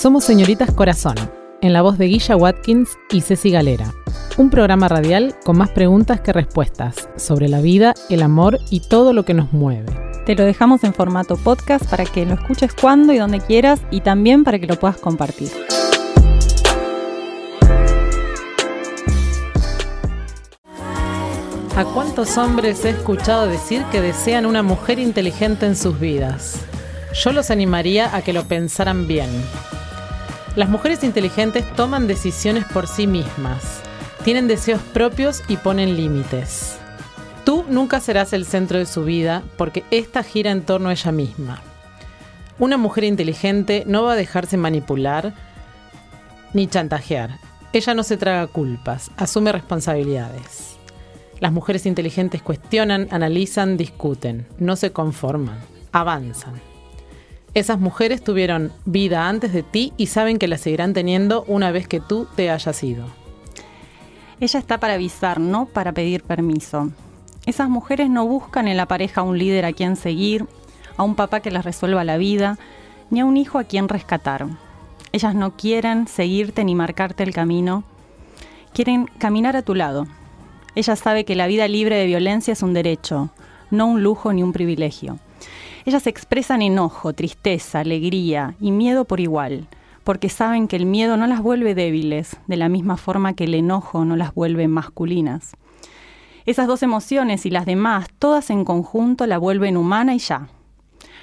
Somos Señoritas Corazón, en la voz de Guilla Watkins y Ceci Galera. Un programa radial con más preguntas que respuestas sobre la vida, el amor y todo lo que nos mueve. Te lo dejamos en formato podcast para que lo escuches cuando y donde quieras y también para que lo puedas compartir. ¿A cuántos hombres he escuchado decir que desean una mujer inteligente en sus vidas? Yo los animaría a que lo pensaran bien. Las mujeres inteligentes toman decisiones por sí mismas, tienen deseos propios y ponen límites. Tú nunca serás el centro de su vida porque esta gira en torno a ella misma. Una mujer inteligente no va a dejarse manipular ni chantajear. Ella no se traga culpas, asume responsabilidades. Las mujeres inteligentes cuestionan, analizan, discuten, no se conforman, avanzan. Esas mujeres tuvieron vida antes de ti y saben que la seguirán teniendo una vez que tú te hayas ido. Ella está para avisar, no para pedir permiso. Esas mujeres no buscan en la pareja un líder a quien seguir, a un papá que les resuelva la vida, ni a un hijo a quien rescatar. Ellas no quieren seguirte ni marcarte el camino. Quieren caminar a tu lado. Ella sabe que la vida libre de violencia es un derecho, no un lujo ni un privilegio. Ellas expresan enojo, tristeza, alegría y miedo por igual, porque saben que el miedo no las vuelve débiles, de la misma forma que el enojo no las vuelve masculinas. Esas dos emociones y las demás, todas en conjunto, la vuelven humana y ya.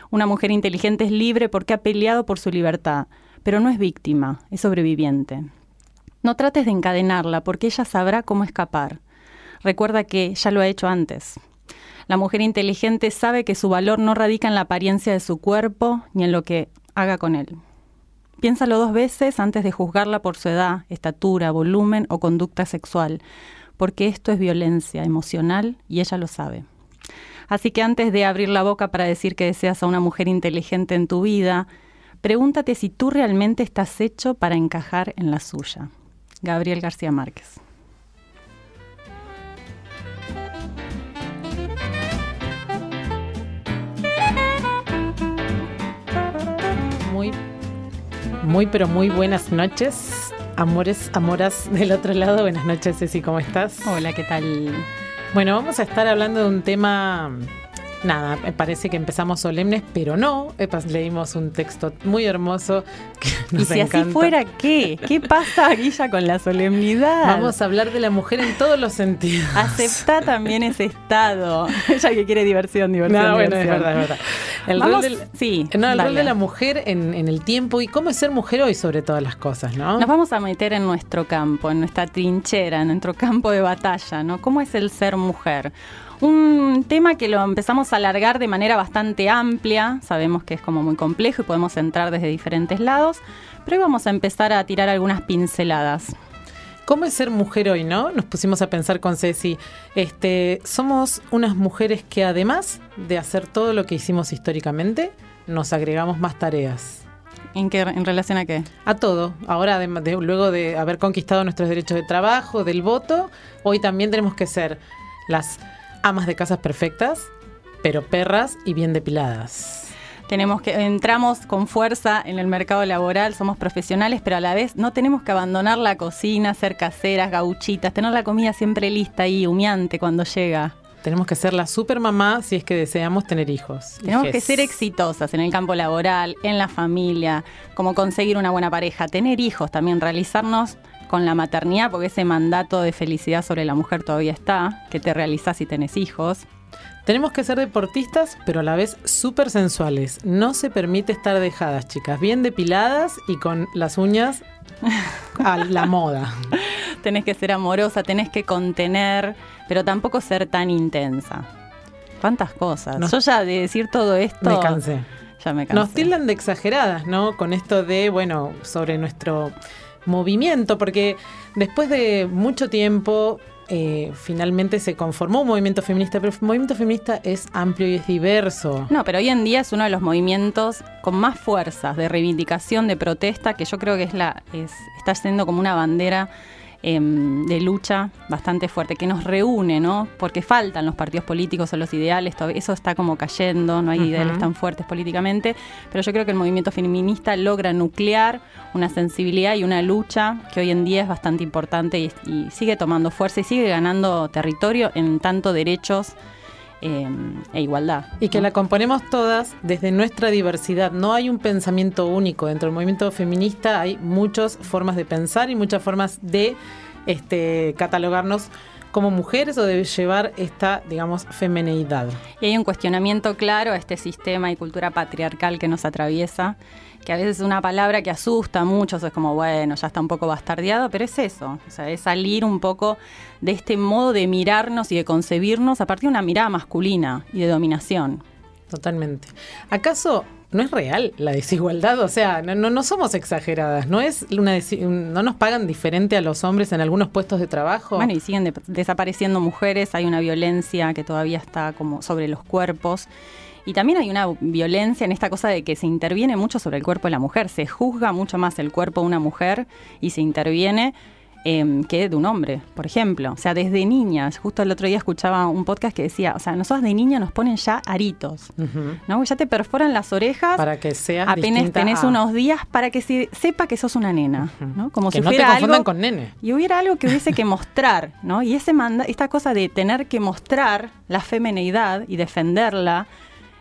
Una mujer inteligente es libre porque ha peleado por su libertad, pero no es víctima, es sobreviviente. No trates de encadenarla porque ella sabrá cómo escapar. Recuerda que ya lo ha hecho antes. La mujer inteligente sabe que su valor no radica en la apariencia de su cuerpo ni en lo que haga con él. Piénsalo dos veces antes de juzgarla por su edad, estatura, volumen o conducta sexual, porque esto es violencia emocional y ella lo sabe. Así que antes de abrir la boca para decir que deseas a una mujer inteligente en tu vida, pregúntate si tú realmente estás hecho para encajar en la suya. Gabriel García Márquez. Muy pero muy buenas noches, amores, amoras del otro lado. Buenas noches, Ceci, ¿cómo estás? Hola, ¿qué tal? Bueno, vamos a estar hablando de un tema, nada, parece que empezamos solemnes, pero no, leímos un texto muy hermoso que nos encanta. Y si así fuera, ¿qué? ¿Qué pasa, Guilla, con la solemnidad? Vamos a hablar de la mujer en todos los sentidos. Aceptá también ese estado. Ella que quiere diversión. No, bueno, diversión. Es verdad. El rol de la mujer en el tiempo y cómo es ser mujer hoy sobre todas las cosas, ¿no? Nos vamos a meter en nuestro campo, en nuestra trinchera, en nuestro campo de batalla, ¿no? ¿Cómo es el ser mujer? Un tema que lo empezamos a alargar de manera bastante amplia, sabemos que es como muy complejo y podemos entrar desde diferentes lados, pero hoy vamos a empezar a tirar algunas pinceladas. ¿Cómo es ser mujer hoy, no? Nos pusimos a pensar con Ceci. Somos unas mujeres que además de hacer todo lo que hicimos históricamente, nos agregamos más tareas. ¿En relación a qué? A todo. Ahora, luego de haber conquistado nuestros derechos de trabajo, del voto, hoy también tenemos que ser las amas de casas perfectas, pero perras y bien depiladas. Entramos con fuerza en el mercado laboral, somos profesionales, pero a la vez no tenemos que abandonar la cocina, ser caseras, gauchitas, tener la comida siempre lista y humeante cuando llega. Tenemos que ser la supermamá si es que deseamos tener hijos. Tenemos que ser exitosas en el campo laboral, en la familia, como conseguir una buena pareja, tener hijos también, realizarnos con la maternidad, porque ese mandato de felicidad sobre la mujer todavía está, que te realizás si tenés hijos. Tenemos que ser deportistas, pero a la vez súper sensuales. No se permite estar dejadas, chicas, bien depiladas y con las uñas a la moda. Tenés que ser amorosa, tenés que contener, pero tampoco ser tan intensa. ¿Cuántas cosas? Yo ya de decir todo esto me cansé. Ya me cansé. Nos tildan de exageradas, ¿no? Con esto de, sobre nuestro movimiento, porque después de mucho tiempo finalmente se conformó un movimiento feminista, pero el movimiento feminista es amplio y es diverso. No, pero hoy en día es uno de los movimientos con más fuerzas de reivindicación, de protesta, que yo creo que está siendo como una bandera de lucha bastante fuerte, que nos reúne, ¿no? Porque faltan los partidos políticos o los ideales, todo eso está como cayendo, no hay ideales tan fuertes políticamente, pero yo creo que el movimiento feminista logra nuclear una sensibilidad y una lucha que hoy en día es bastante importante y sigue tomando fuerza y sigue ganando territorio en tanto derechos e igualdad. Y que la componemos todas desde nuestra diversidad. No hay un pensamiento único. Dentro del movimiento feminista hay muchas formas de pensar y muchas formas de catalogarnos como mujeres o de llevar esta, digamos, femineidad. Y hay un cuestionamiento claro a este sistema y cultura patriarcal que nos atraviesa, que a veces es una palabra que asusta a muchos, es como, bueno, ya está un poco bastardeado, pero es eso, o sea, es salir un poco de este modo de mirarnos y de concebirnos a partir de una mirada masculina y de dominación. Totalmente. ¿Acaso no es real la desigualdad? O sea, no somos exageradas, no nos pagan diferente a los hombres en algunos puestos de trabajo. Bueno, y siguen desapareciendo mujeres, hay una violencia que todavía está como sobre los cuerpos. Y también hay una violencia en esta cosa de que se interviene mucho sobre el cuerpo de la mujer, se juzga mucho más el cuerpo de una mujer y se interviene que de un hombre, por ejemplo. O sea, desde niñas, justo el otro día escuchaba un podcast que decía, o sea, nosotras de niña nos ponen ya aritos, ¿no? Ya te perforan las orejas para que seas apenas tenés unos días para que se sepa que sos una nena, ¿no? Como que si no te confundan algo, con nene. Y hubiera algo que hubiese que mostrar, ¿no? Y esta cosa de tener que mostrar la femineidad y defenderla,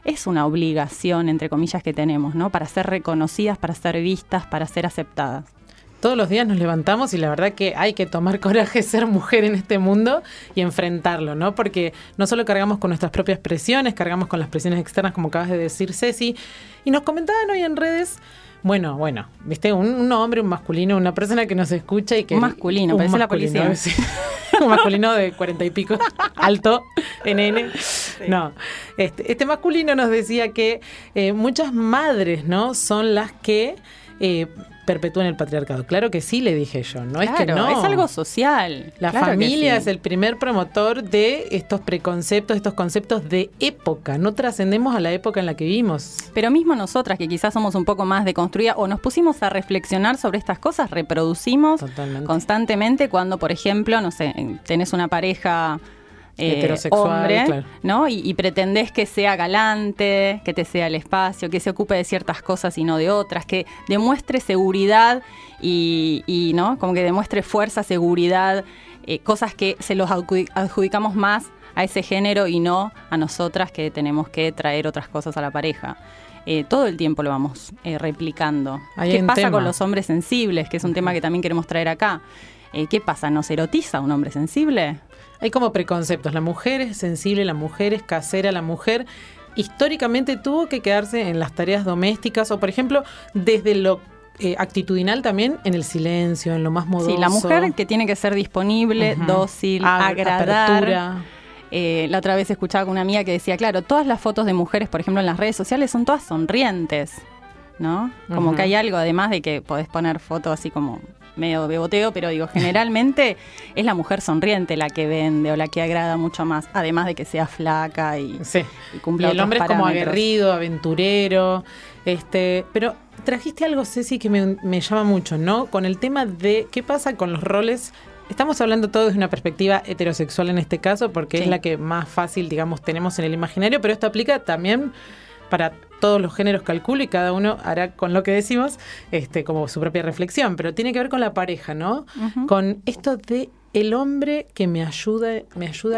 es una obligación, entre comillas, que tenemos, ¿no? Para ser reconocidas, para ser vistas, para ser aceptadas. Todos los días nos levantamos y la verdad que hay que tomar coraje, ser mujer en este mundo y enfrentarlo, ¿no? Porque no solo cargamos con nuestras propias presiones, cargamos con las presiones externas, como acabas de decir, Ceci. Y nos comentaban hoy en redes, bueno, ¿viste? Un hombre, un masculino, una persona que nos escucha y que... Un masculino, parece la policía. Un masculino de 40 y pico, alto, NN. Sí. No, este masculino nos decía que muchas madres, ¿no? Son las que perpetúan el patriarcado. Claro que sí, le dije yo. No, claro, es que no. Es algo social. La familia es el primer promotor de estos preconceptos, estos conceptos de época. No trascendemos a la época en la que vivimos. Pero mismo nosotras, que quizás somos un poco más deconstruidas o nos pusimos a reflexionar sobre estas cosas, reproducimos constantemente cuando, por ejemplo, no sé, tenés una pareja... heterosexual, hombre, claro, ¿no? Y pretendés que sea galante, que te sea el espacio, que se ocupe de ciertas cosas y no de otras, que demuestre seguridad y ¿no? Como que demuestre fuerza, seguridad, cosas que se los adjudicamos más a ese género y no a nosotras, que tenemos que traer otras cosas a la pareja. Todo el tiempo lo vamos replicando. ¿Qué pasa con los hombres sensibles? Que es un tema que también queremos traer acá. ¿Qué pasa? ¿Nos erotiza un hombre sensible? Hay como preconceptos. La mujer es sensible, la mujer es casera, la mujer históricamente tuvo que quedarse en las tareas domésticas o, por ejemplo, desde lo actitudinal también, en el silencio, en lo más modoso. Sí, la mujer que tiene que ser disponible, dócil, agradar. Apertura. La otra vez escuchaba con una amiga que decía, claro, todas las fotos de mujeres, por ejemplo, en las redes sociales son todas sonrientes, ¿no? Como que hay algo, además de que podés poner fotos así como... medio beboteo, pero digo, generalmente es la mujer sonriente la que vende o la que agrada mucho más, además de que sea flaca y cumpla otros parámetros. Y el hombre es como aguerrido, aventurero, pero trajiste algo, Ceci, que me llama mucho, ¿no? Con el tema de qué pasa con los roles. Estamos hablando todo desde una perspectiva heterosexual en este caso, porque es la que más fácil, digamos, tenemos en el imaginario, pero esto aplica también para todos los géneros, calculo, y cada uno hará con lo que decimos como su propia reflexión, pero tiene que ver con la pareja, ¿no? Con esto de el hombre que me ayuda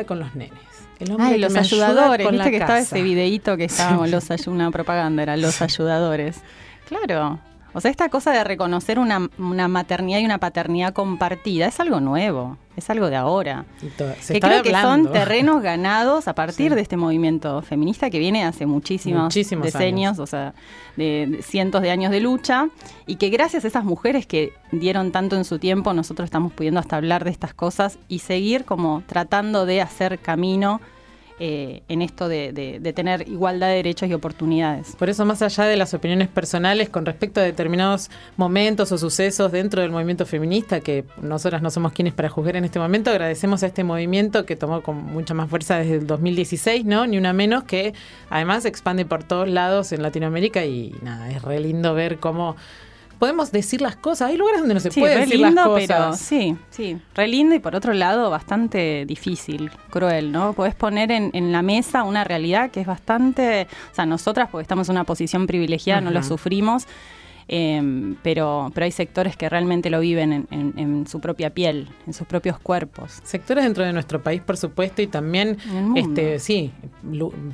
con los nenes. El hombre que los me ayudadores, ayuda con viste la que casa. Estaba ese videíto que estábamos, una propaganda, era los ayudadores. Claro, o sea, esta cosa de reconocer una maternidad y una paternidad compartida es algo nuevo, es algo de ahora. Que creo que son terrenos ganados a partir de este movimiento feminista que viene hace muchísimos decenios, años. O sea, de cientos de años de lucha, y que gracias a esas mujeres que dieron tanto en su tiempo, nosotros estamos pudiendo hasta hablar de estas cosas y seguir como tratando de hacer camino en esto de tener igualdad de derechos y oportunidades. Por eso, más allá de las opiniones personales con respecto a determinados momentos o sucesos dentro del movimiento feminista, que nosotras no somos quienes para juzgar en este momento, agradecemos a este movimiento que tomó con mucha más fuerza desde el 2016, ¿no? Ni una menos, que además se expande por todos lados en Latinoamérica y nada, es re lindo ver cómo podemos decir las cosas. Hay lugares donde no se puede decir lindo, las cosas. Pero, sí, re lindo y por otro lado bastante difícil, cruel, ¿no? Podés poner en la mesa una realidad que es bastante... O sea, nosotras, porque estamos en una posición privilegiada, no lo sufrimos, pero hay sectores que realmente lo viven en su propia piel, en sus propios cuerpos. Sectores dentro de nuestro país, por supuesto, y también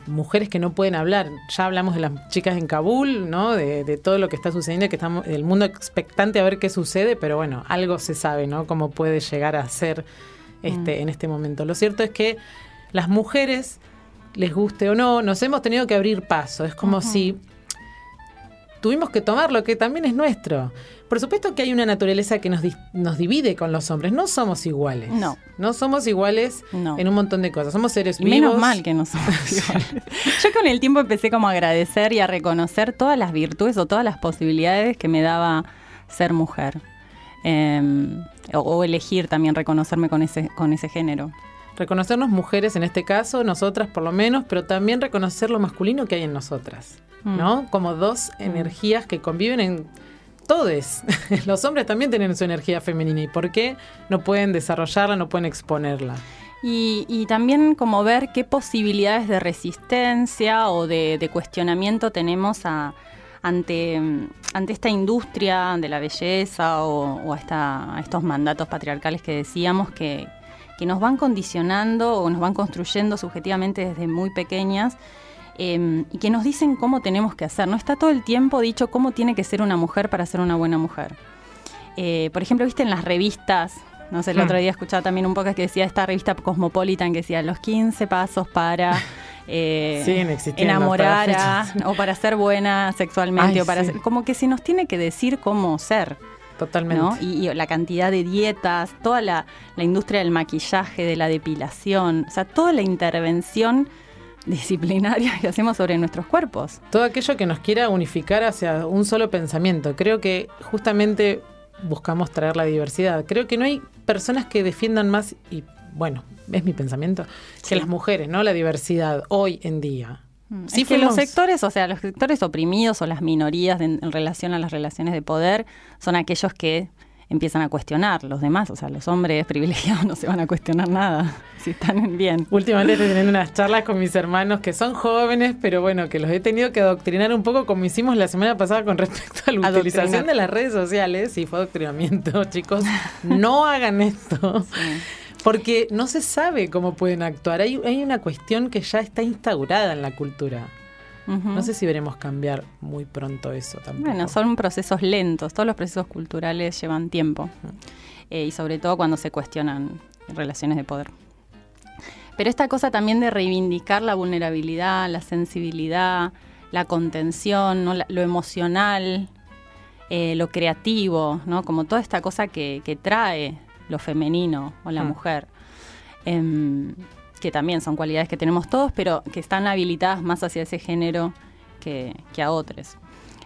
mujeres que no pueden hablar. Ya hablamos de las chicas en Kabul, ¿no? De todo lo que está sucediendo, que estamos el mundo expectante a ver qué sucede, pero bueno, algo se sabe, ¿no? Cómo puede llegar a ser en este momento. Lo cierto es que las mujeres, les guste o no, nos hemos tenido que abrir paso. Es como si tuvimos que tomar lo que también es nuestro. Por supuesto que hay una naturaleza que nos divide con los hombres. No somos iguales. No somos iguales en un montón de cosas. Somos seres vivos. Menos mal que no somos iguales. Yo con el tiempo empecé como a agradecer y a reconocer todas las virtudes o todas las posibilidades que me daba ser mujer. O elegir también reconocerme con ese género. Reconocernos mujeres en este caso, nosotras por lo menos, pero también reconocer lo masculino que hay en nosotras, ¿no? Como dos energías que conviven en todes. Los hombres también tienen su energía femenina y ¿por qué no pueden desarrollarla, no pueden exponerla? Y también como ver qué posibilidades de resistencia o de cuestionamiento tenemos ante esta industria de la belleza o a estos mandatos patriarcales que decíamos que nos van condicionando o nos van construyendo subjetivamente desde muy pequeñas y que nos dicen cómo tenemos que hacer. No está todo el tiempo dicho cómo tiene que ser una mujer para ser una buena mujer. Por ejemplo, viste en las revistas, no sé, el otro día escuchaba también un podcast que decía esta revista Cosmopolitan que decía los 15 pasos para enamorar o para ser buena sexualmente. Como que se nos tiene que decir cómo ser. Totalmente. ¿No? Y la cantidad de dietas, toda la industria del maquillaje, de la depilación, o sea, toda la intervención disciplinaria que hacemos sobre nuestros cuerpos. Todo aquello que nos quiera unificar hacia un solo pensamiento. Creo que justamente buscamos traer la diversidad. Creo que no hay personas que defiendan más, y bueno, es mi pensamiento, que las mujeres, ¿no? La diversidad hoy en día. Sí, es que los sectores oprimidos o las minorías en relación a las relaciones de poder son aquellos que empiezan a cuestionar los demás. O sea, los hombres privilegiados no se van a cuestionar nada si están bien. Últimamente estoy teniendo unas charlas con mis hermanos que son jóvenes, pero bueno, que los he tenido que adoctrinar un poco como hicimos la semana pasada con respecto a la utilización de las redes sociales. Sí, fue adoctrinamiento, chicos. No hagan esto. Sí. Porque no se sabe cómo pueden actuar. Hay una cuestión que ya está instaurada en la cultura. No sé si veremos cambiar muy pronto eso tampoco. Bueno, son procesos lentos. Todos los procesos culturales llevan tiempo. Y sobre todo cuando se cuestionan relaciones de poder. Pero esta cosa también de reivindicar la vulnerabilidad, la sensibilidad, la contención, ¿no? Lo emocional, lo creativo, ¿no? Como toda esta cosa que trae lo femenino o la mujer, que también son cualidades que tenemos todos, pero que están habilitadas más hacia ese género que a otros.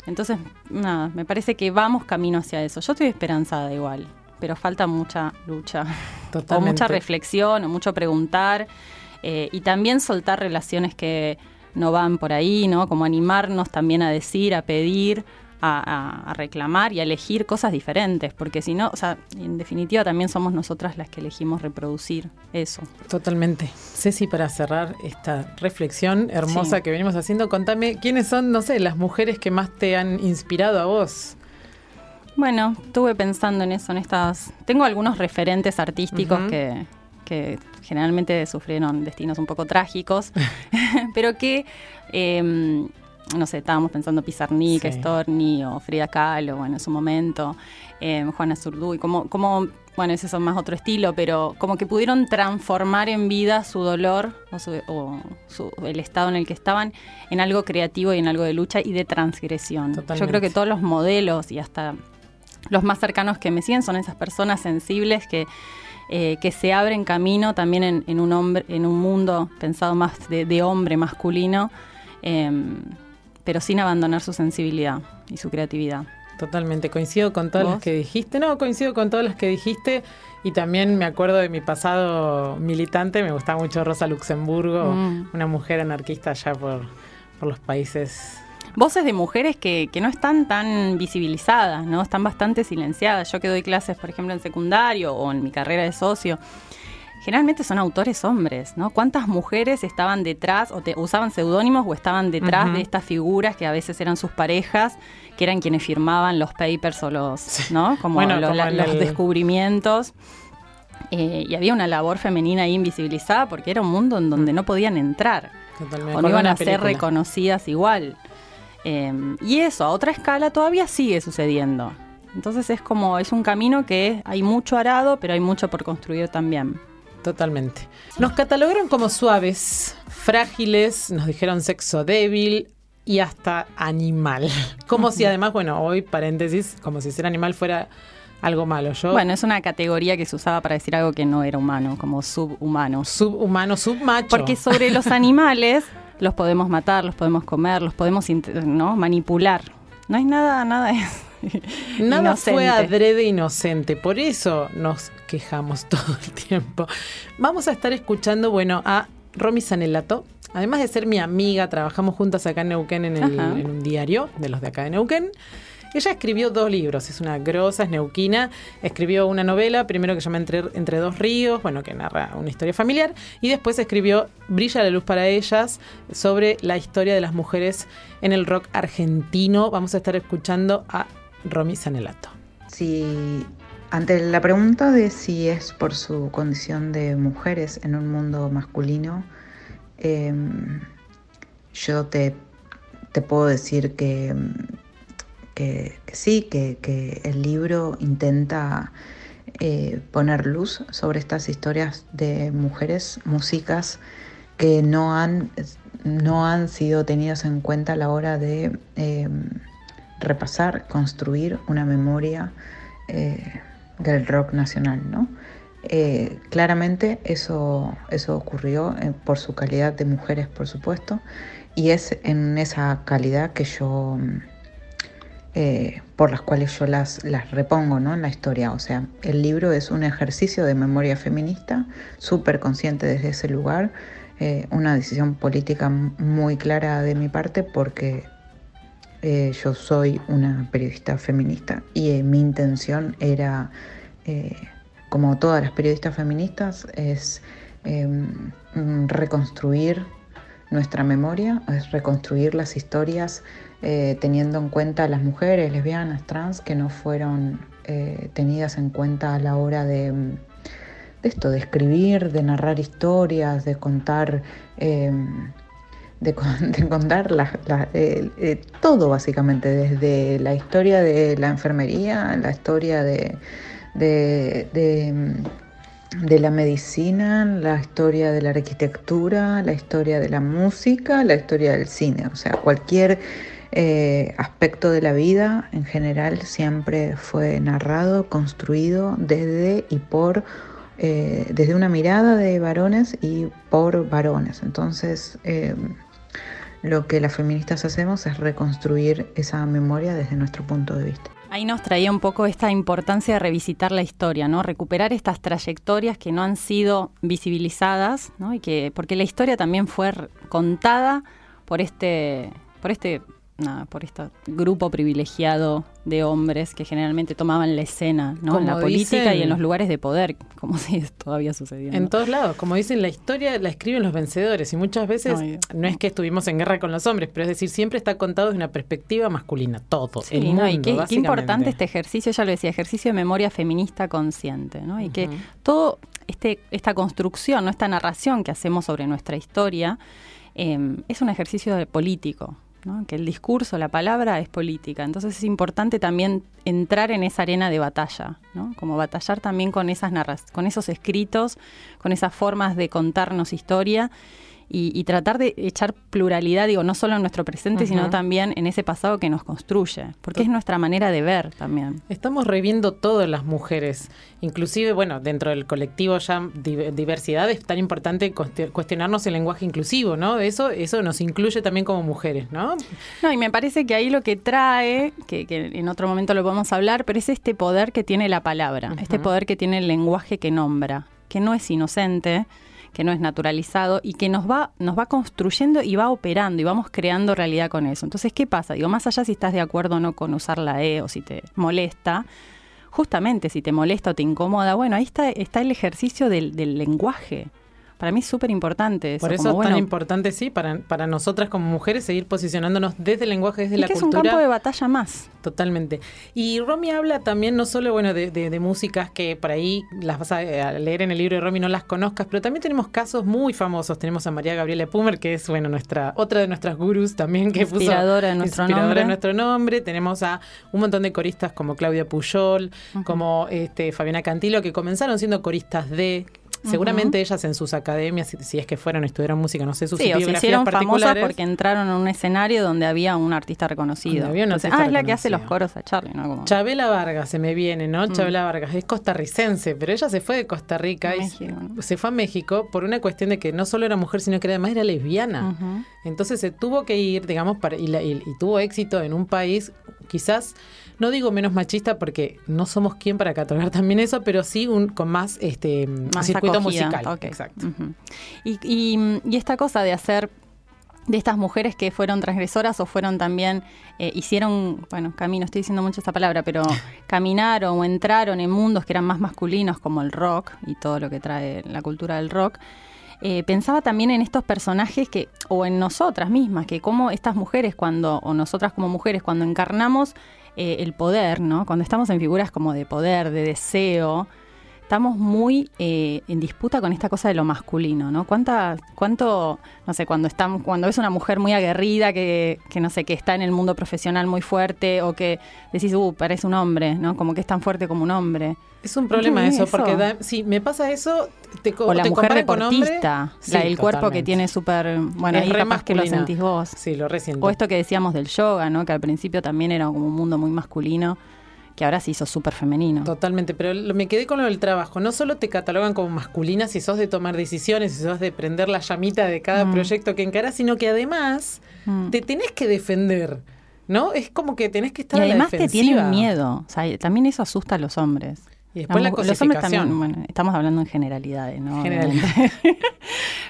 Entonces, nada, me parece que vamos camino hacia eso. Yo estoy esperanzada igual, pero falta mucha lucha. Totalmente. O mucha reflexión, o mucho preguntar, y también soltar relaciones que no van por ahí, ¿no? Como animarnos también a decir, a pedir, a reclamar y a elegir cosas diferentes, porque si no, o sea, en definitiva también somos nosotras las que elegimos reproducir eso. Totalmente. Ceci, para cerrar esta reflexión hermosa que venimos haciendo, contame quiénes son, no sé, las mujeres que más te han inspirado a vos. Bueno, estuve pensando en eso, tengo algunos referentes artísticos que generalmente sufrieron destinos un poco trágicos, pero que... no sé, estábamos pensando Pizarnik, Storni o Frida Kahlo, bueno, en su momento, Juana Azurduy, bueno, ese son más otro estilo, pero como que pudieron transformar en vida su dolor o el estado en el que estaban en algo creativo y en algo de lucha y de transgresión. Totalmente. Yo creo que todos los modelos y hasta los más cercanos que me siguen son esas personas sensibles que se abren camino también en un mundo pensado más de hombre masculino, pero sin abandonar su sensibilidad y su creatividad. Totalmente, coincido con todas las que dijiste. No, coincido con todas las que dijiste y también me acuerdo de mi pasado militante, me gustaba mucho Rosa Luxemburgo, una mujer anarquista allá por los países voces de mujeres que no están tan visibilizadas, ¿no? Están bastante silenciadas. Yo que doy clases, por ejemplo, en secundario o en mi carrera de socio, generalmente son autores hombres, ¿no? ¿Cuántas mujeres estaban detrás o usaban seudónimos o estaban detrás de estas figuras que a veces eran sus parejas, que eran quienes firmaban los papers o los, ¿no? Como, bueno, los descubrimientos. Y había una labor femenina ahí invisibilizada porque era un mundo en donde no podían entrar. Totalmente. O no iban a ser reconocidas igual. Y eso, a otra escala, todavía sigue sucediendo. Entonces es como, es un camino que hay mucho arado, pero hay mucho por construir también. Totalmente. Nos catalogaron como suaves, frágiles, nos dijeron sexo débil y hasta animal. Como si además, bueno, hoy paréntesis, como si ser animal fuera algo malo. Bueno, es una categoría que se usaba para decir algo que no era humano, como subhumano. Subhumano, submacho. Porque sobre los animales los podemos matar, los podemos comer, los podemos manipular. No hay nada de eso. Nada inocente. Fue adrede inocente, por eso nos quejamos todo el tiempo. Vamos a estar escuchando, a Romy Zanellato. Además de ser mi amiga, trabajamos juntas acá en Neuquén en un diario de los de acá de Neuquén. Ella escribió 2 libros, es una grosa, es neuquina. Escribió una novela, primero que se llama Entre Dos Ríos, que narra una historia familiar. Y después escribió Brilla la Luz para Ellas, sobre la historia de las mujeres en el rock argentino. Vamos a estar escuchando a Romy Zanellato. Sí, ante la pregunta de si es por su condición de mujeres en un mundo masculino, yo te puedo decir que sí, que el libro intenta poner luz sobre estas historias de mujeres músicas que no han sido tenidas en cuenta a la hora de repasar, construir una memoria del rock nacional, ¿no? Claramente eso ocurrió por su calidad de mujeres, por supuesto, y es en esa calidad que yo, por las cuales yo las repongo, ¿no? En la historia. O sea, el libro es un ejercicio de memoria feminista, súper consciente desde ese lugar, una decisión política muy clara de mi parte porque yo soy una periodista feminista y mi intención era, como todas las periodistas feministas, es reconstruir nuestra memoria, es reconstruir las historias teniendo en cuenta a las mujeres, lesbianas, trans, que no fueron tenidas en cuenta a la hora de esto, de escribir, de narrar historias, de contar. De contar todo básicamente, desde la historia de la enfermería, la historia de la medicina, la historia de la arquitectura, la historia de la música, la historia del cine. O sea, cualquier aspecto de la vida en general siempre fue narrado, construido desde y por desde una mirada de varones y por varones. Entonces lo que las feministas hacemos es reconstruir esa memoria desde nuestro punto de vista. Ahí nos traía un poco esta importancia de revisitar la historia, ¿no? Recuperar estas trayectorias que no han sido visibilizadas, ¿no? Y que porque la historia también fue contada por este grupo privilegiado de hombres que generalmente tomaban la escena, ¿no? En la política dicen, y en los lugares de poder, como si todavía sucediera. En todos lados, como dicen, la historia la escriben los vencedores y muchas veces no es que estuvimos en guerra con los hombres, pero es decir, siempre está contado desde una perspectiva masculina, todo. Sí, el mundo, y qué importante este ejercicio, ya lo decía, ejercicio de memoria feminista consciente, ¿no? Y que todo esta construcción, ¿no? Esta narración que hacemos sobre nuestra historia es un ejercicio político, ¿no? Que el discurso, la palabra es política. Entonces es importante también entrar en esa arena de batalla, ¿no? Como batallar también con esas con esos escritos, con esas formas de contarnos historia y tratar de echar pluralidad, no solo en nuestro presente, sino también en ese pasado que nos construye, porque es nuestra manera de ver también. Estamos reviviendo todas las mujeres, inclusive, dentro del colectivo ya diversidad es tan importante cuestionarnos el lenguaje inclusivo, ¿no? Eso nos incluye también como mujeres, ¿no? No, y me parece que ahí lo que trae, que en otro momento lo podemos hablar, pero es este poder que tiene la palabra, este poder que tiene el lenguaje que nombra, que no es inocente, que no es naturalizado y que nos va construyendo y va operando y vamos creando realidad con eso. Entonces, ¿qué pasa? Digo, más allá si estás de acuerdo o no con usar la E o si te molesta, justamente si te molesta o te incomoda, bueno, ahí está el ejercicio del lenguaje. Para mí es súper importante eso. Por eso es tan importante, sí, para nosotras como mujeres seguir posicionándonos desde el lenguaje, desde la cultura. Es un campo de batalla más. Totalmente. Y Romy habla también no solo de músicas que por ahí las vas a leer en el libro de Romy, no las conozcas, pero también tenemos casos muy famosos. Tenemos a María Gabriela Pumer, que es otra de nuestras gurús también. Que inspiradora de nuestro nombre. Inspiradora de nuestro nombre. Tenemos a un montón de coristas como Claudia Puyol, como Fabiana Cantilo, que comenzaron siendo coristas de... Seguramente ellas en sus academias, si es que estudiaron música, no sé, sus biografías particulares. Sí, o se hicieron famosas porque entraron a un escenario donde había un artista reconocido. Es la que hace los coros a Charly, ¿no? Como... Chabela Vargas se me viene, ¿no? Chabela Vargas es costarricense, pero ella se fue de Costa Rica se fue a México por una cuestión de que no solo era mujer, sino que además era lesbiana. Entonces se tuvo que ir, digamos, y tuvo éxito en un país, quizás, no digo menos machista porque no somos quien para catalogar también eso, pero sí con más más circuito acogida, musical. Okay. Exacto. Y esta cosa de hacer de estas mujeres que fueron transgresoras o fueron también, hicieron, bueno, camino, estoy diciendo mucho esta palabra, pero caminaron o entraron en mundos que eran más masculinos como el rock y todo lo que trae la cultura del rock. Pensaba también en estos personajes o en nosotras mismas, que como estas mujeres o nosotras como mujeres cuando encarnamos el poder, ¿no? Cuando estamos en figuras como de poder, de deseo, estamos muy en disputa con esta cosa de lo masculino, ¿no? Cuando ves una mujer muy aguerrida que no sé, que está en el mundo profesional muy fuerte o que decís, parece un hombre, ¿no? Como que es tan fuerte como un hombre. Es un problema eso, porque si me pasa eso, o la mujer deportista, el cuerpo que tiene súper... Bueno, ahí capaz que lo sentís vos. Sí, lo resiento. O esto que decíamos del yoga, ¿no? Que al principio también era como un mundo muy masculino, que ahora se hizo súper femenino. Totalmente, pero me quedé con lo del trabajo. No solo te catalogan como masculina si sos de tomar decisiones, si sos de prender la llamita de cada proyecto que encarás, sino que además te tenés que defender, ¿no? Es como que tenés que estar a la defensiva. Y además te tienen miedo. O sea, también eso asusta a los hombres. Y después la cosificación. Los hombres también, bueno, estamos hablando en generalidades, ¿no? Generalidades.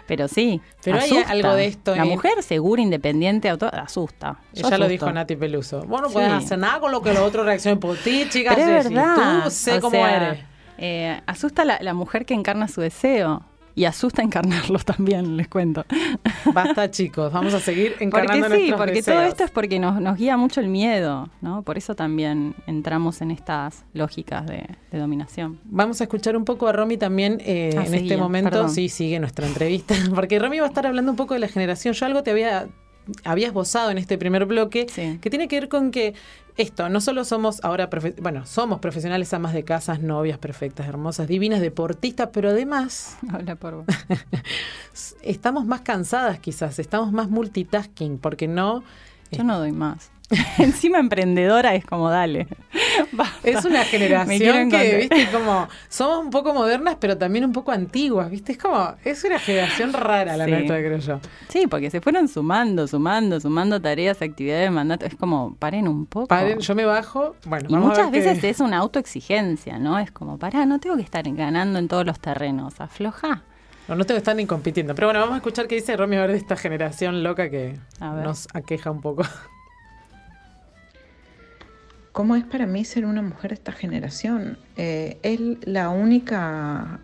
Pero sí, pero asusta. Hay algo de esto. La mujer segura, independiente, asusta. Ella lo dijo Nati Peluso. Vos no podés hacer nada con lo que los otros reaccionen por ti, chicas. Pero es verdad. Tú sé cómo eres. Asusta la mujer que encarna su deseo. Y asusta encarnarlo también, les cuento. Basta, chicos, vamos a seguir encarnando nuestros deseos. Porque todo esto es porque nos guía mucho el miedo, ¿no? Por eso también entramos en estas lógicas de dominación. Vamos a escuchar un poco a Romy también en este momento. Perdón. Sí, sigue nuestra entrevista. Porque Romy va a estar hablando un poco de la generación. Yo algo te había esbozado en este primer bloque, que tiene que ver con que no solo somos ahora, somos profesionales, amas de casas, novias perfectas, hermosas, divinas, deportistas, pero además... Habla por vos. Estamos más cansadas quizás, estamos más multitasking, porque no... Yo no doy más. Encima emprendedora es como dale. Basta. Es una generación que, viste, como somos un poco modernas, pero también un poco antiguas, viste, es una generación rara la nuestra, creo yo. Sí, porque se fueron sumando tareas, actividades, mandatos, es como paren un poco. Yo me bajo, bueno. Y vamos muchas veces es una autoexigencia, ¿no? Es como, no tengo que estar ganando en todos los terrenos, afloja. No tengo que estar ni compitiendo. Pero bueno, vamos a escuchar qué dice Romy a ver de esta generación loca que nos aqueja un poco. ¿Cómo es para mí ser una mujer de esta generación? Es la única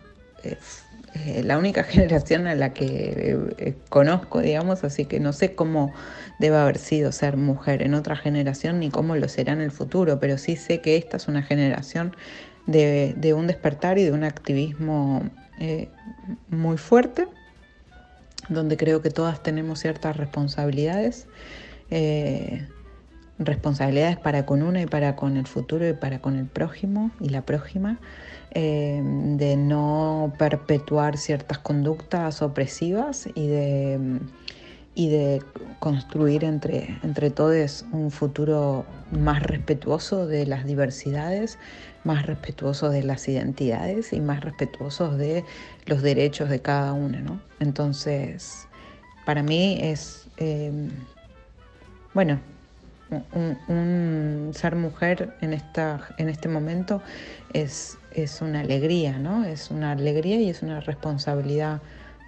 generación a la que conozco, digamos, así que no sé cómo debe haber sido ser mujer en otra generación ni cómo lo será en el futuro, pero sí sé que esta es una generación de un despertar y de un activismo muy fuerte, donde creo que todas tenemos ciertas responsabilidades. Responsabilidades para con una y para con el futuro y para con el prójimo y la prójima, de no perpetuar ciertas conductas opresivas y de construir entre todos un futuro más respetuoso de las diversidades, más respetuoso de las identidades y más respetuoso de los derechos de cada una, ¿no? Entonces, para mí es... Un ser mujer en este momento es una alegría, ¿no? Es una alegría y es una responsabilidad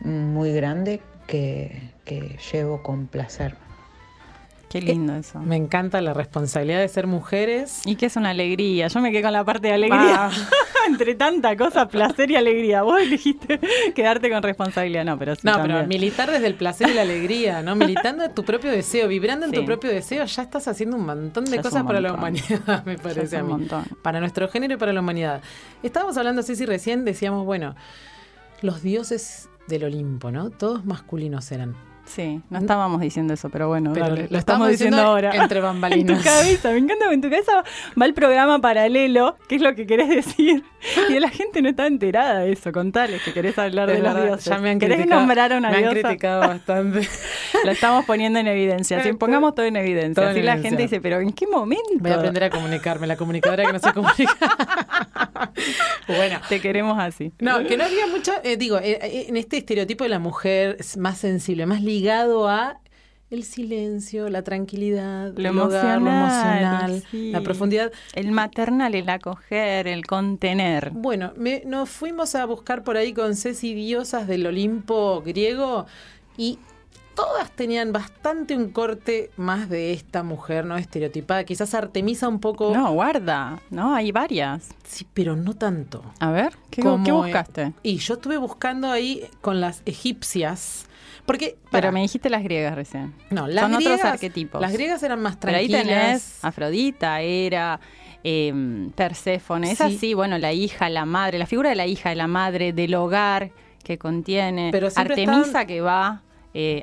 muy grande que llevo con placer. Qué lindo eso. Me encanta la responsabilidad de ser mujeres. Y que es una alegría. Yo me quedé con la parte de alegría. Ah. Entre tanta cosa, placer y alegría. Vos elegiste quedarte con responsabilidad. No, pero sí. No, también. Pero militar desde el placer y la alegría, ¿no? Militando tu propio deseo, vibrando en tu propio deseo, ya estás haciendo un montón de cosas para la humanidad, me parece a mí. Montón. Para nuestro género y para la humanidad. Estábamos hablando, Ceci, recién decíamos, bueno, los dioses del Olimpo, ¿no? Todos masculinos eran. Sí, no estábamos diciendo eso, pero bueno, pero dale, lo estamos diciendo ahora. Entre bambalinas. En tu cabeza, me encanta que en tu cabeza va el programa paralelo, que es lo que querés decir, y la gente no está enterada de eso. Contales que querés hablar de los dioses. Ya me han criticado. ¿Querés nombrar a una diosa? Me han criticado bastante. Lo estamos poniendo en evidencia. Si pongamos todo en evidencia. Todo así en la evidencia. Gente dice, pero ¿en qué momento? Voy a aprender a comunicarme, la comunicadora que no se comunica. Bueno. Te queremos así. No, que no había mucho, en este estereotipo de la mujer más sensible, más ligado a el silencio, la tranquilidad, lo emocional, sí. La profundidad. El maternal, el acoger, el contener. Bueno, nos fuimos a buscar por ahí con Ceci diosas del Olimpo griego y todas tenían bastante un corte más de esta mujer, ¿no? Estereotipada. Quizás Artemisa un poco. No, guarda. No, hay varias. Sí, pero no tanto. A ver, ¿qué buscaste? Y yo estuve buscando ahí con las egipcias. Porque, pero me dijiste las griegas recién. No, las son griegas, otros arquetipos. Las griegas eran más tranquilas. Pero ahí tenés Afrodita, Hera, Perséfone. Es así, bueno, la hija, la madre, la figura de la hija, de la madre, del hogar que contiene. Pero Artemisa que va.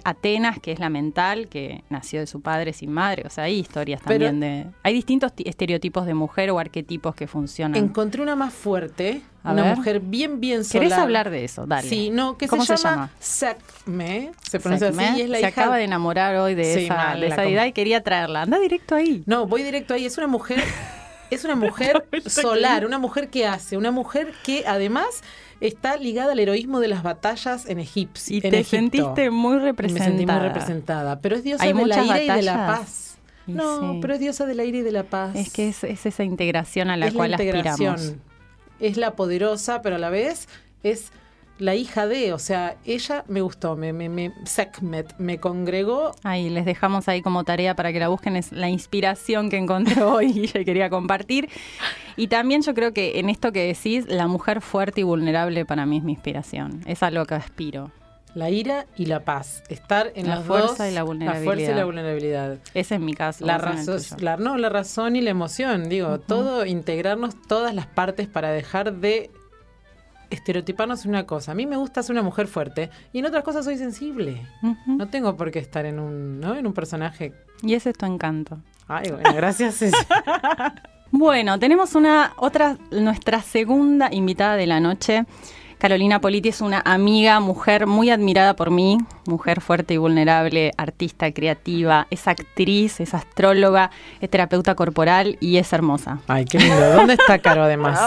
Atenas, que es la mental, que nació de su padre sin madre. O sea, hay historias también hay distintos estereotipos de mujer o arquetipos que funcionan. Encontré una más fuerte, mujer bien solar. ¿Querés hablar de eso? Dale. Sí, no, que ¿Cómo se llama? Sekhmet. Se pronuncia así y es la hija. Se acaba de enamorar hoy de esa deidad y quería traerla. Anda directo ahí. No, voy directo ahí. Es una mujer solar, una mujer que hace, una mujer que además está ligada al heroísmo de las batallas en Egipto. Y te sentiste muy representada. Me sentí muy representada, pero es diosa del aire y de la paz. No, pero es diosa del aire y de la paz. Es que es esa integración a la cual aspiramos. Es la poderosa, pero a la vez es la hija de, o sea, ella me gustó, Sekhmet me congregó. Ahí, les dejamos ahí como tarea para que la busquen, es la inspiración que encontré hoy y quería compartir. Y también yo creo que en esto que decís, la mujer fuerte y vulnerable para mí es mi inspiración, es a lo que aspiro. La ira y la paz, estar en las dos. La fuerza y la vulnerabilidad. Ese es mi caso. La razón y la emoción, todo, integrarnos todas las partes para dejar de estereotiparnos en una cosa. A mí me gusta ser una mujer fuerte y en otras cosas soy sensible. Uh-huh. No tengo por qué estar en un personaje. Y ese es tu encanto. Ay, bueno, gracias, Ceci. Bueno, tenemos nuestra segunda invitada de la noche. Carolina Politi es una amiga, mujer muy admirada por mí, mujer fuerte y vulnerable, artista, creativa, es actriz, es astróloga, es terapeuta corporal y es hermosa. Ay, qué lindo. ¿Dónde está Caro además?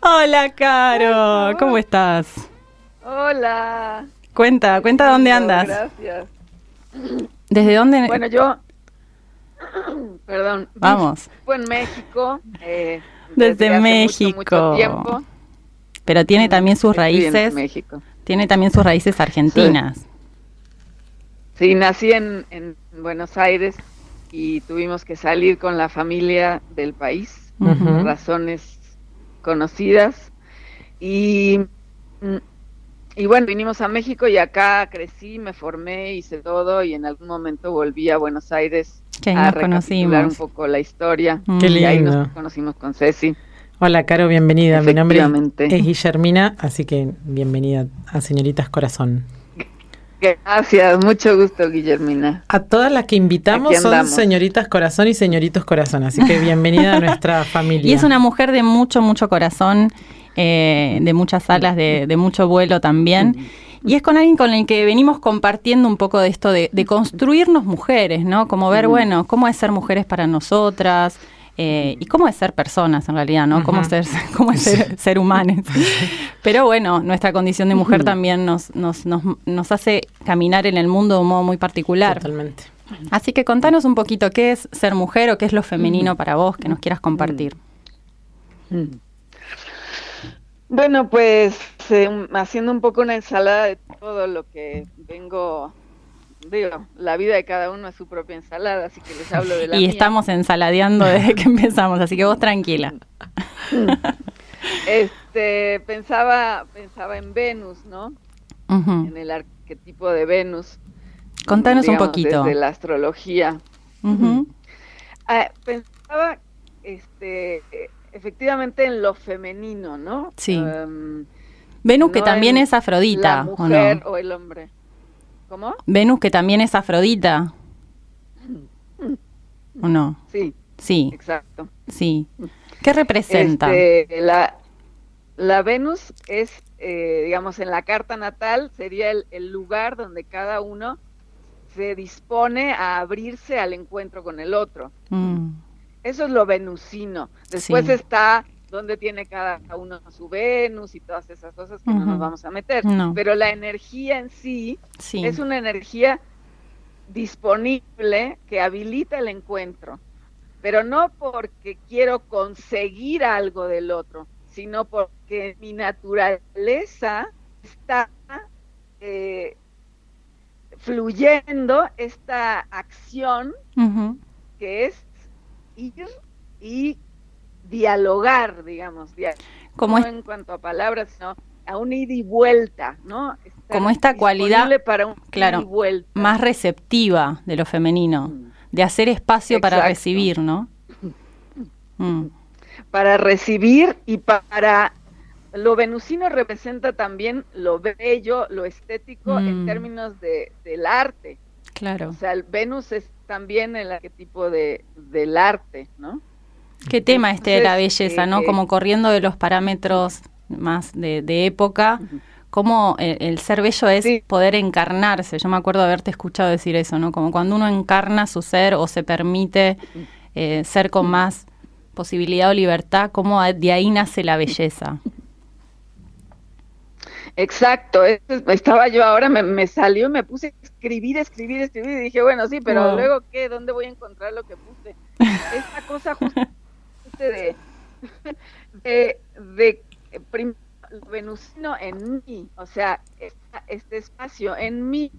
Hola, Caro. ¿Cómo estás? Hola. Cuenta dónde andas. Gracias. ¿Desde dónde? Bueno, yo... Perdón. Vamos. Estuve en México. Desde México. Mucho tiempo. Pero tiene también sus raíces. En México. Tiene también sus raíces argentinas. Sí, nací en Buenos Aires y tuvimos que salir con la familia del país por razones conocidas y bueno, vinimos a México y acá crecí, me formé, hice todo y en algún momento volví a Buenos Aires a recapitular un poco la historia. Qué lindo. Y ahí nos conocimos con Ceci. Hola, Caro, bienvenida. Mi nombre es Guillermina, así que bienvenida a Señoritas Corazón. Gracias, mucho gusto, Guillermina. A todas las que invitamos son Señoritas Corazón y Señoritos Corazón, así que bienvenida a nuestra familia. Y es una mujer de mucho corazón, de muchas alas, de mucho vuelo también. Y es con alguien con el que venimos compartiendo un poco de esto de construirnos mujeres, ¿no? Como ver, bueno, cómo es ser mujeres para nosotras. Y cómo es ser personas en realidad, ¿no? Cómo es ser humanos. Pero bueno, nuestra condición de mujer también nos hace caminar en el mundo de un modo muy particular. Totalmente. Así que contanos un poquito qué es ser mujer o qué es lo femenino para vos, que nos quieras compartir. Bueno, pues haciendo un poco una ensalada de todo lo que vengo. Digo, la vida de cada uno es su propia ensalada, así que les hablo de la mía. Estamos ensaladeando desde que empezamos, así que vos tranquila. Pensaba en Venus, ¿no? Uh-huh. En el arquetipo de Venus. Contanos, digamos, un poquito. Desde la astrología. Uh-huh. Pensaba, efectivamente, en lo femenino, ¿no? Sí. Venus, no, que también es Afrodita, la mujer, ¿o no? O el hombre. ¿Cómo? Venus, que también es Afrodita. ¿O no? Sí. Sí. Exacto. Sí. ¿Qué representa? La Venus es, digamos, en la carta natal sería el lugar donde cada uno se dispone a abrirse al encuentro con el otro. Mm. Eso es lo venusino. Después está donde tiene cada uno su Venus y todas esas cosas que no nos vamos a meter. No. Pero la energía en sí es una energía disponible que habilita el encuentro. Pero no porque quiero conseguir algo del otro, sino porque mi naturaleza está fluyendo esta acción que es ir y dialogar, digamos, como no en cuanto a palabras, sino a un ida y vuelta, ¿no? Estar como esta cualidad para un ida y vuelta, más receptiva de lo femenino, de hacer espacio para recibir, ¿no? Para recibir y para... Lo venusino representa también lo bello, lo estético en términos del arte. Claro. O sea, el Venus es también el arquetipo del arte, ¿no? Qué tema de la belleza, ¿no? Como corriendo de los parámetros más de época, como el ser bello es poder encarnarse. Yo me acuerdo de haberte escuchado decir eso, ¿no? Como cuando uno encarna su ser o se permite ser con más posibilidad o libertad, como de ahí nace la belleza. Exacto, estaba yo ahora, me salió y me puse a escribir, y dije, bueno, sí, pero luego, ¿qué? ¿Dónde voy a encontrar lo que puse? Esta cosa justo de venusino en mí, o sea, este espacio en mí,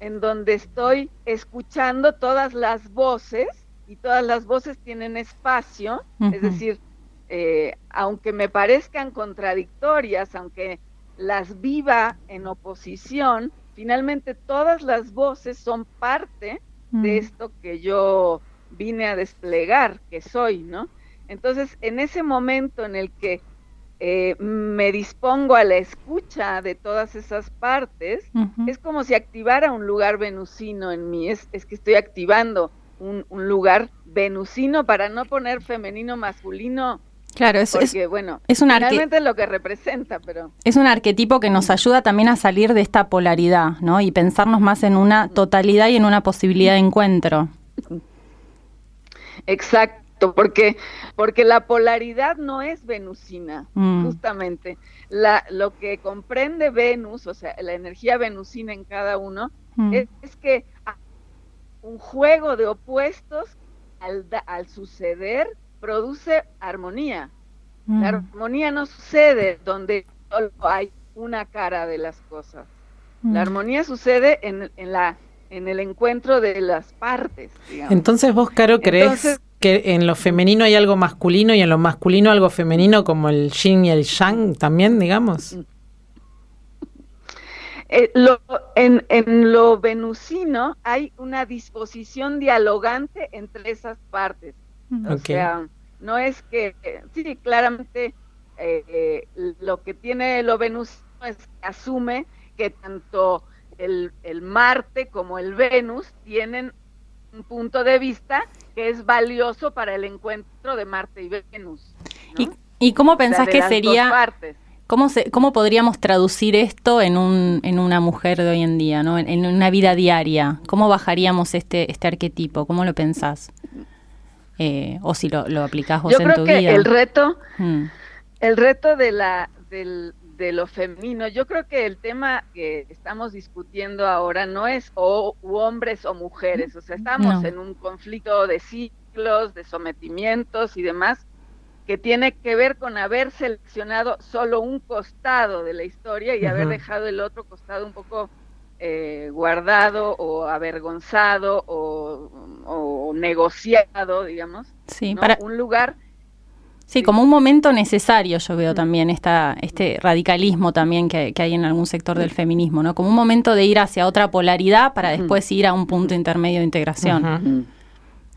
en donde estoy escuchando todas las voces, y todas las voces tienen espacio, es decir, aunque me parezcan contradictorias, aunque las viva en oposición, finalmente todas las voces son parte de esto que yo vine a desplegar, que soy, ¿no? Entonces, en ese momento en el que me dispongo a la escucha de todas esas partes, es como si activara un lugar venusino en mí, es que estoy activando un lugar venusino para no poner femenino, masculino. Claro, porque, bueno, es realmente es lo que representa, pero... Es un arquetipo que nos ayuda también a salir de esta polaridad, ¿no? Y pensarnos más en una totalidad y en una posibilidad de encuentro. Exacto, porque la polaridad no es venusina, justamente. Lo que comprende Venus, o sea, la energía venusina en cada uno, es que un juego de opuestos al suceder produce armonía. La armonía no sucede donde solo hay una cara de las cosas. La armonía sucede en el encuentro de las partes, digamos. Entonces vos, Caro, ¿crees que en lo femenino hay algo masculino y en lo masculino algo femenino, como el yin y el yang también, digamos? En lo venusino hay una disposición dialogante entre esas partes. O sea, no es que... Sí, claramente lo que tiene lo venusino es que asume que tanto el Marte como el Venus tienen un punto de vista que es valioso para el encuentro de Marte y Venus, ¿no? ¿Y cómo pensás que sería... ¿Cómo podríamos traducir esto en una mujer de hoy en día, ¿no? En una vida diaria? ¿Cómo bajaríamos este arquetipo? ¿Cómo lo pensás? O si lo aplicás vos en tu vida. Yo creo que el reto de lo femenino, yo creo que el tema que estamos discutiendo ahora no es o hombres o mujeres, o sea, estamos en un conflicto de ciclos, de sometimientos y demás, que tiene que ver con haber seleccionado solo un costado de la historia y haber dejado el otro costado un poco guardado o avergonzado o negociado, digamos. Sí, ¿no? Para un lugar. Sí, como un momento necesario, yo veo también este radicalismo también que hay en algún sector del feminismo, ¿no? Como un momento de ir hacia otra polaridad para después ir a un punto intermedio de integración,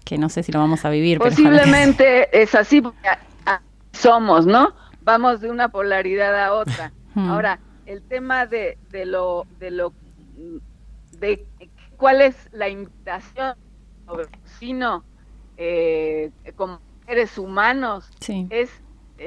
que no sé si lo vamos a vivir. Posiblemente pero es así, porque somos, ¿no? Vamos de una polaridad a otra. Ahora, el tema de cuál es la invitación, sino como seres humanos, es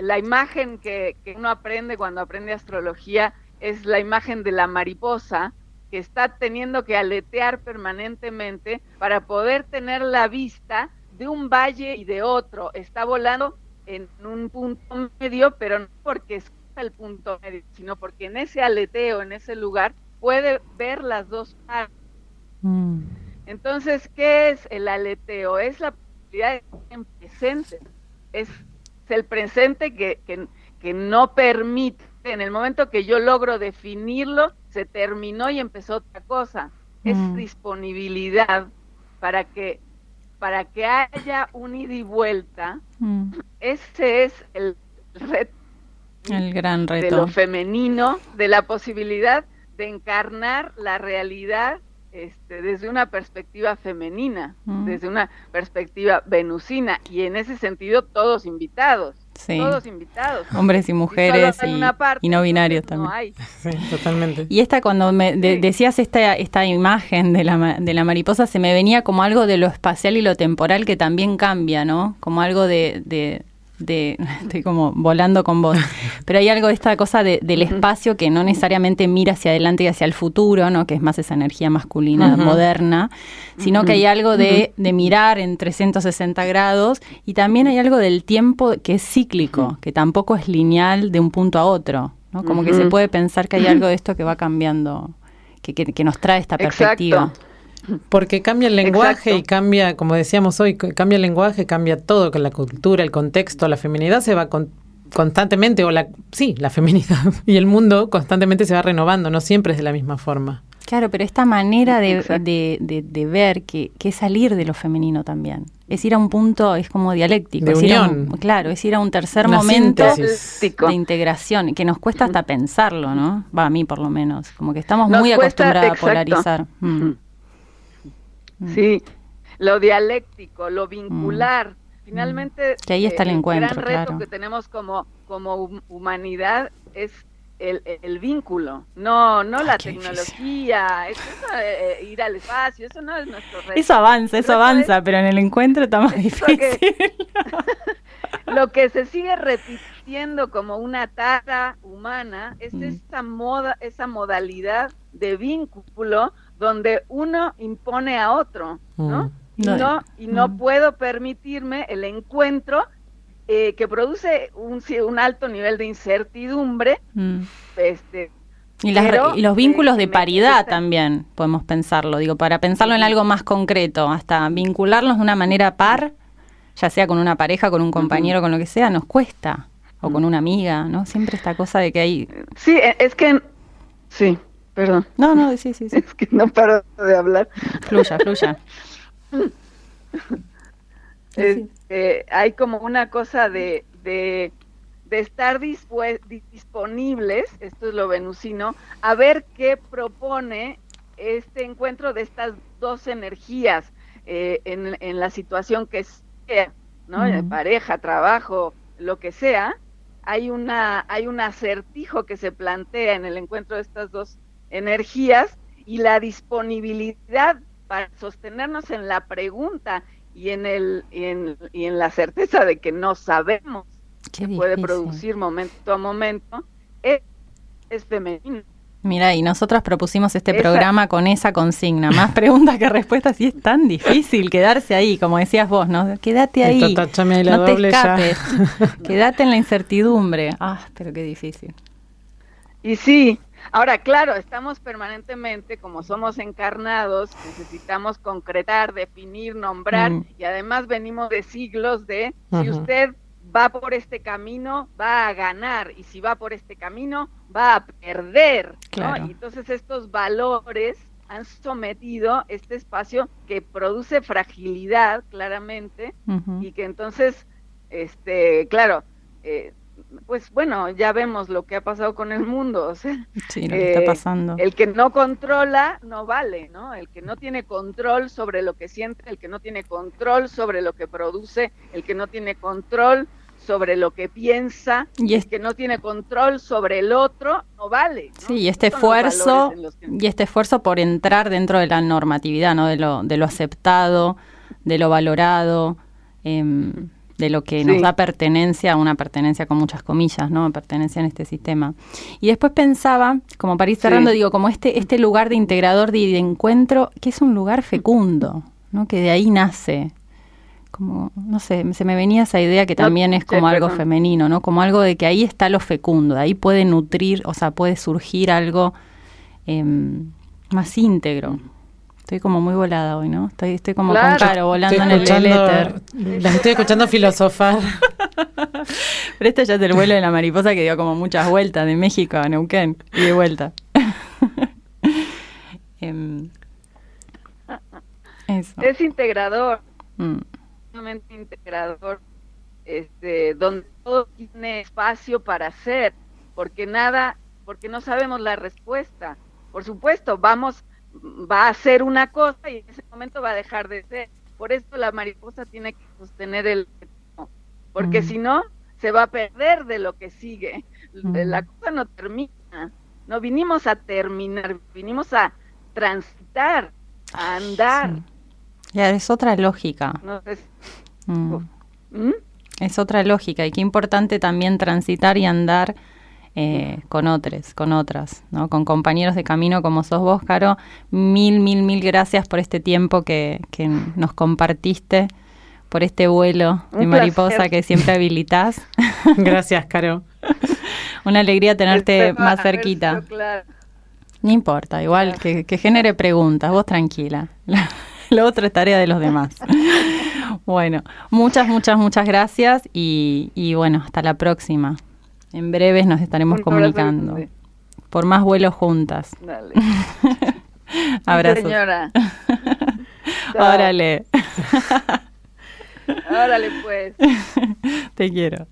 la imagen que uno aprende cuando aprende astrología, es la imagen de la mariposa que está teniendo que aletear permanentemente para poder tener la vista de un valle y de otro. Está volando en un punto medio, pero no porque escucha el punto medio, sino porque en ese aleteo, en ese lugar, puede ver las dos partes. Entonces, ¿qué es el aleteo? Es la en presente, es el presente que no permite, en el momento que yo logro definirlo, se terminó y empezó otra cosa. Es disponibilidad para que haya un ida y vuelta. Ese es el reto, el gran reto de lo femenino, de la posibilidad de encarnar la realidad desde una perspectiva femenina, desde una perspectiva venusina, y en ese sentido todos invitados. Hombres y mujeres y no binarios también. No hay. Sí, totalmente. Y esta, cuando me decías esta imagen de la mariposa, se me venía como algo de lo espacial y lo temporal que también cambia, ¿no? Como algo de estoy como volando con vos, pero hay algo de esta cosa del espacio que no necesariamente mira hacia adelante y hacia el futuro, ¿no? Que es más esa energía masculina moderna, sino que hay algo de mirar en 360 grados, y también hay algo del tiempo que es cíclico, que tampoco es lineal de un punto a otro, ¿no? Como que se puede pensar que hay algo de esto que va cambiando, que nos trae esta perspectiva. Exacto. Porque cambia el lenguaje. Exacto. Y cambia, como decíamos hoy, cambia el lenguaje, cambia todo, con la cultura, el contexto, la feminidad se va constantemente, la feminidad y el mundo constantemente se va renovando, no siempre es de la misma forma. Claro, pero esta manera de ver que es salir de lo femenino también, es ir a un punto, es como dialéctico. De unión. Es ir a un tercer momento de integración, que nos cuesta hasta pensarlo, ¿no? A mí por lo menos, como que estamos muy acostumbrados a polarizar. Sí, lo dialéctico, lo vincular, finalmente que ahí está el encuentro, gran reto que tenemos como humanidad es el vínculo, no la tecnología, eso, ir al espacio, eso no es nuestro reto. Eso avanza, pero en el encuentro está más difícil. Lo que se sigue repitiendo como una tara humana es esa modalidad de vínculo donde uno impone a otro, ¿no? Y no puedo permitirme el encuentro que produce un alto nivel de incertidumbre. Y los vínculos de paridad también podemos pensarlo, para pensarlo en algo más concreto, hasta vincularnos de una manera par, ya sea con una pareja, con un compañero, con lo que sea, nos cuesta, o con una amiga, ¿no? Siempre esta cosa de que hay... Sí, es que... Sí. Perdón. No, sí. Es que no paro de hablar. Fluya. Hay como una cosa de estar disponibles, esto es lo venusino, a ver qué propone este encuentro de estas dos energías en la situación que sea, ¿no? Pareja, trabajo, lo que sea. Hay un acertijo que se plantea en el encuentro de estas dos energías, y la disponibilidad para sostenernos en la pregunta y en la certeza de que no sabemos, que puede producir momento a momento, es femenino. Mira, y nosotras propusimos programa con esa consigna, más preguntas que respuestas, y es tan difícil quedarse ahí, como decías vos, ¿no? Quédate ahí, no te escapes, quédate en la incertidumbre. Pero qué difícil. Y sí. Ahora, claro, estamos permanentemente, como somos encarnados, necesitamos concretar, definir, nombrar, y además venimos de siglos de, si usted va por este camino, va a ganar, y si va por este camino, va a perder, claro, ¿no? Y entonces estos valores han sometido este espacio que produce fragilidad, claramente, y que entonces, claro, pues bueno, ya vemos lo que ha pasado con el mundo, o sea, sí, lo que está pasando. El que no controla no vale, ¿no? El que no tiene control sobre lo que siente, el que no tiene control sobre lo que produce, el que no tiene control sobre lo que piensa, y el que no tiene control sobre el otro no vale, ¿no? Sí, y este esfuerzo por entrar dentro de la normatividad, ¿no? De lo aceptado, de lo valorado, de lo que nos da pertenencia, una pertenencia con muchas comillas, ¿no? Pertenencia en este sistema. Y después pensaba, como para ir cerrando, digo, como este lugar de integrador, de encuentro, que es un lugar fecundo, ¿no? Que de ahí nace, como, no sé, se me venía esa idea que también es como algo femenino, ¿no? Como algo de que ahí está lo fecundo, de ahí puede nutrir, o sea, puede surgir algo más íntegro. Estoy como muy volada hoy, ¿no? Estoy como con Caro volando en el éter. Las estoy escuchando filosofar. Pero esto ya es el vuelo de la mariposa que dio como muchas vueltas de México a Neuquén y de vuelta. Eso. Es integrador. Integrador, donde todo tiene espacio para ser, porque no sabemos la respuesta. Por supuesto, va a ser una cosa y en ese momento va a dejar de ser. Por eso la mariposa tiene que sostener el ritmo, porque si no, se va a perder de lo que sigue. La cosa no termina. No vinimos a terminar, vinimos a transitar, a andar. Sí. Ya, es otra lógica. No, es otra lógica, y qué importante también transitar y andar con otros, con otras, ¿no? Con compañeros de camino como sos vos, Caro. Mil gracias por este tiempo que nos compartiste, por este vuelo de mariposa que siempre habilitás. Gracias, Caro. Una alegría tenerte más cerquita. No importa, igual que genere preguntas, vos tranquila. Lo otro es tarea de los demás. Bueno, muchas gracias y bueno, hasta la próxima. En breves nos estaremos comunicando. Por más vuelos juntas. Dale. Abrazos. Sí, señora. Órale. Órale, pues. Te quiero.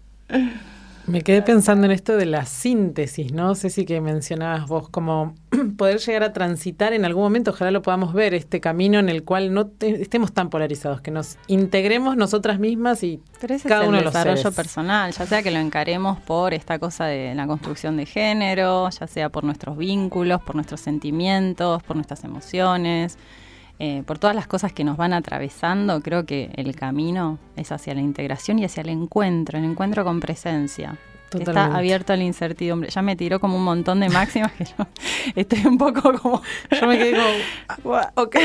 Me quedé pensando en esto de la síntesis, ¿no? Ceci, que mencionabas vos, como poder llegar a transitar en algún momento, ojalá lo podamos ver, este camino en el cual no estemos tan polarizados, que nos integremos nosotras mismas y cada uno de los seres. Pero ese es el desarrollo personal, ya sea que lo encaremos por esta cosa de la construcción de género, ya sea por nuestros vínculos, por nuestros sentimientos, por nuestras emociones, por todas las cosas que nos van atravesando. Creo que el camino es hacia la integración y hacia el encuentro con presencia. Totalmente. Está abierto a la incertidumbre. Ya me tiró como un montón de máximas que yo estoy un poco como... Yo me quedé como... Ok.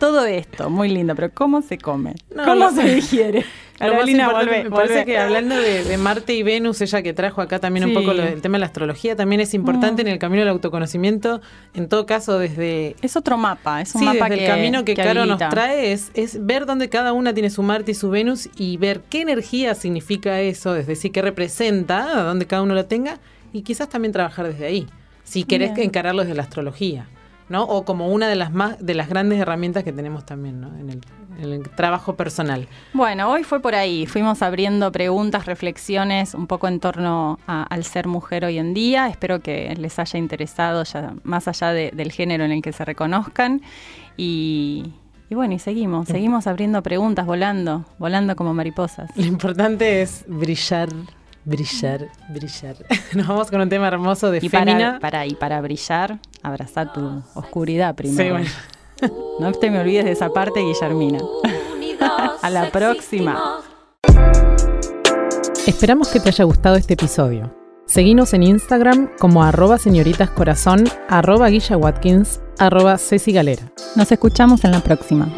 Todo esto, muy lindo, pero ¿cómo se come? No, ¿cómo se digiere? Carolina, me parece que hablando de Marte y Venus, ella que trajo acá también un poco el tema de la astrología, también es importante en el camino del autoconocimiento, en todo caso desde... Es otro mapa, es un mapa desde el camino que Caro nos trae, es ver dónde cada una tiene su Marte y su Venus y ver qué energía significa eso, es decir, qué representa, dónde cada uno lo tenga, y quizás también trabajar desde ahí, si querés encararlo desde la astrología, ¿no? O como una de las más de las grandes herramientas que tenemos también, ¿no? En el trabajo personal. Bueno, hoy fue por ahí, fuimos abriendo preguntas, reflexiones un poco en torno al ser mujer hoy en día. Espero que les haya interesado, ya más allá del género en el que se reconozcan, y bueno, y seguimos abriendo preguntas, volando como mariposas. Lo importante es brillar. Nos vamos con un tema hermoso de Femina. Y para brillar, abrazá tu oscuridad primero. Sí, bueno. No te me olvides de esa parte, Guillermina. A la próxima. Esperamos que te haya gustado este episodio. Seguinos en Instagram como @señoritascorazon, @guillawatkins, @cecigalera. Nos escuchamos en la próxima.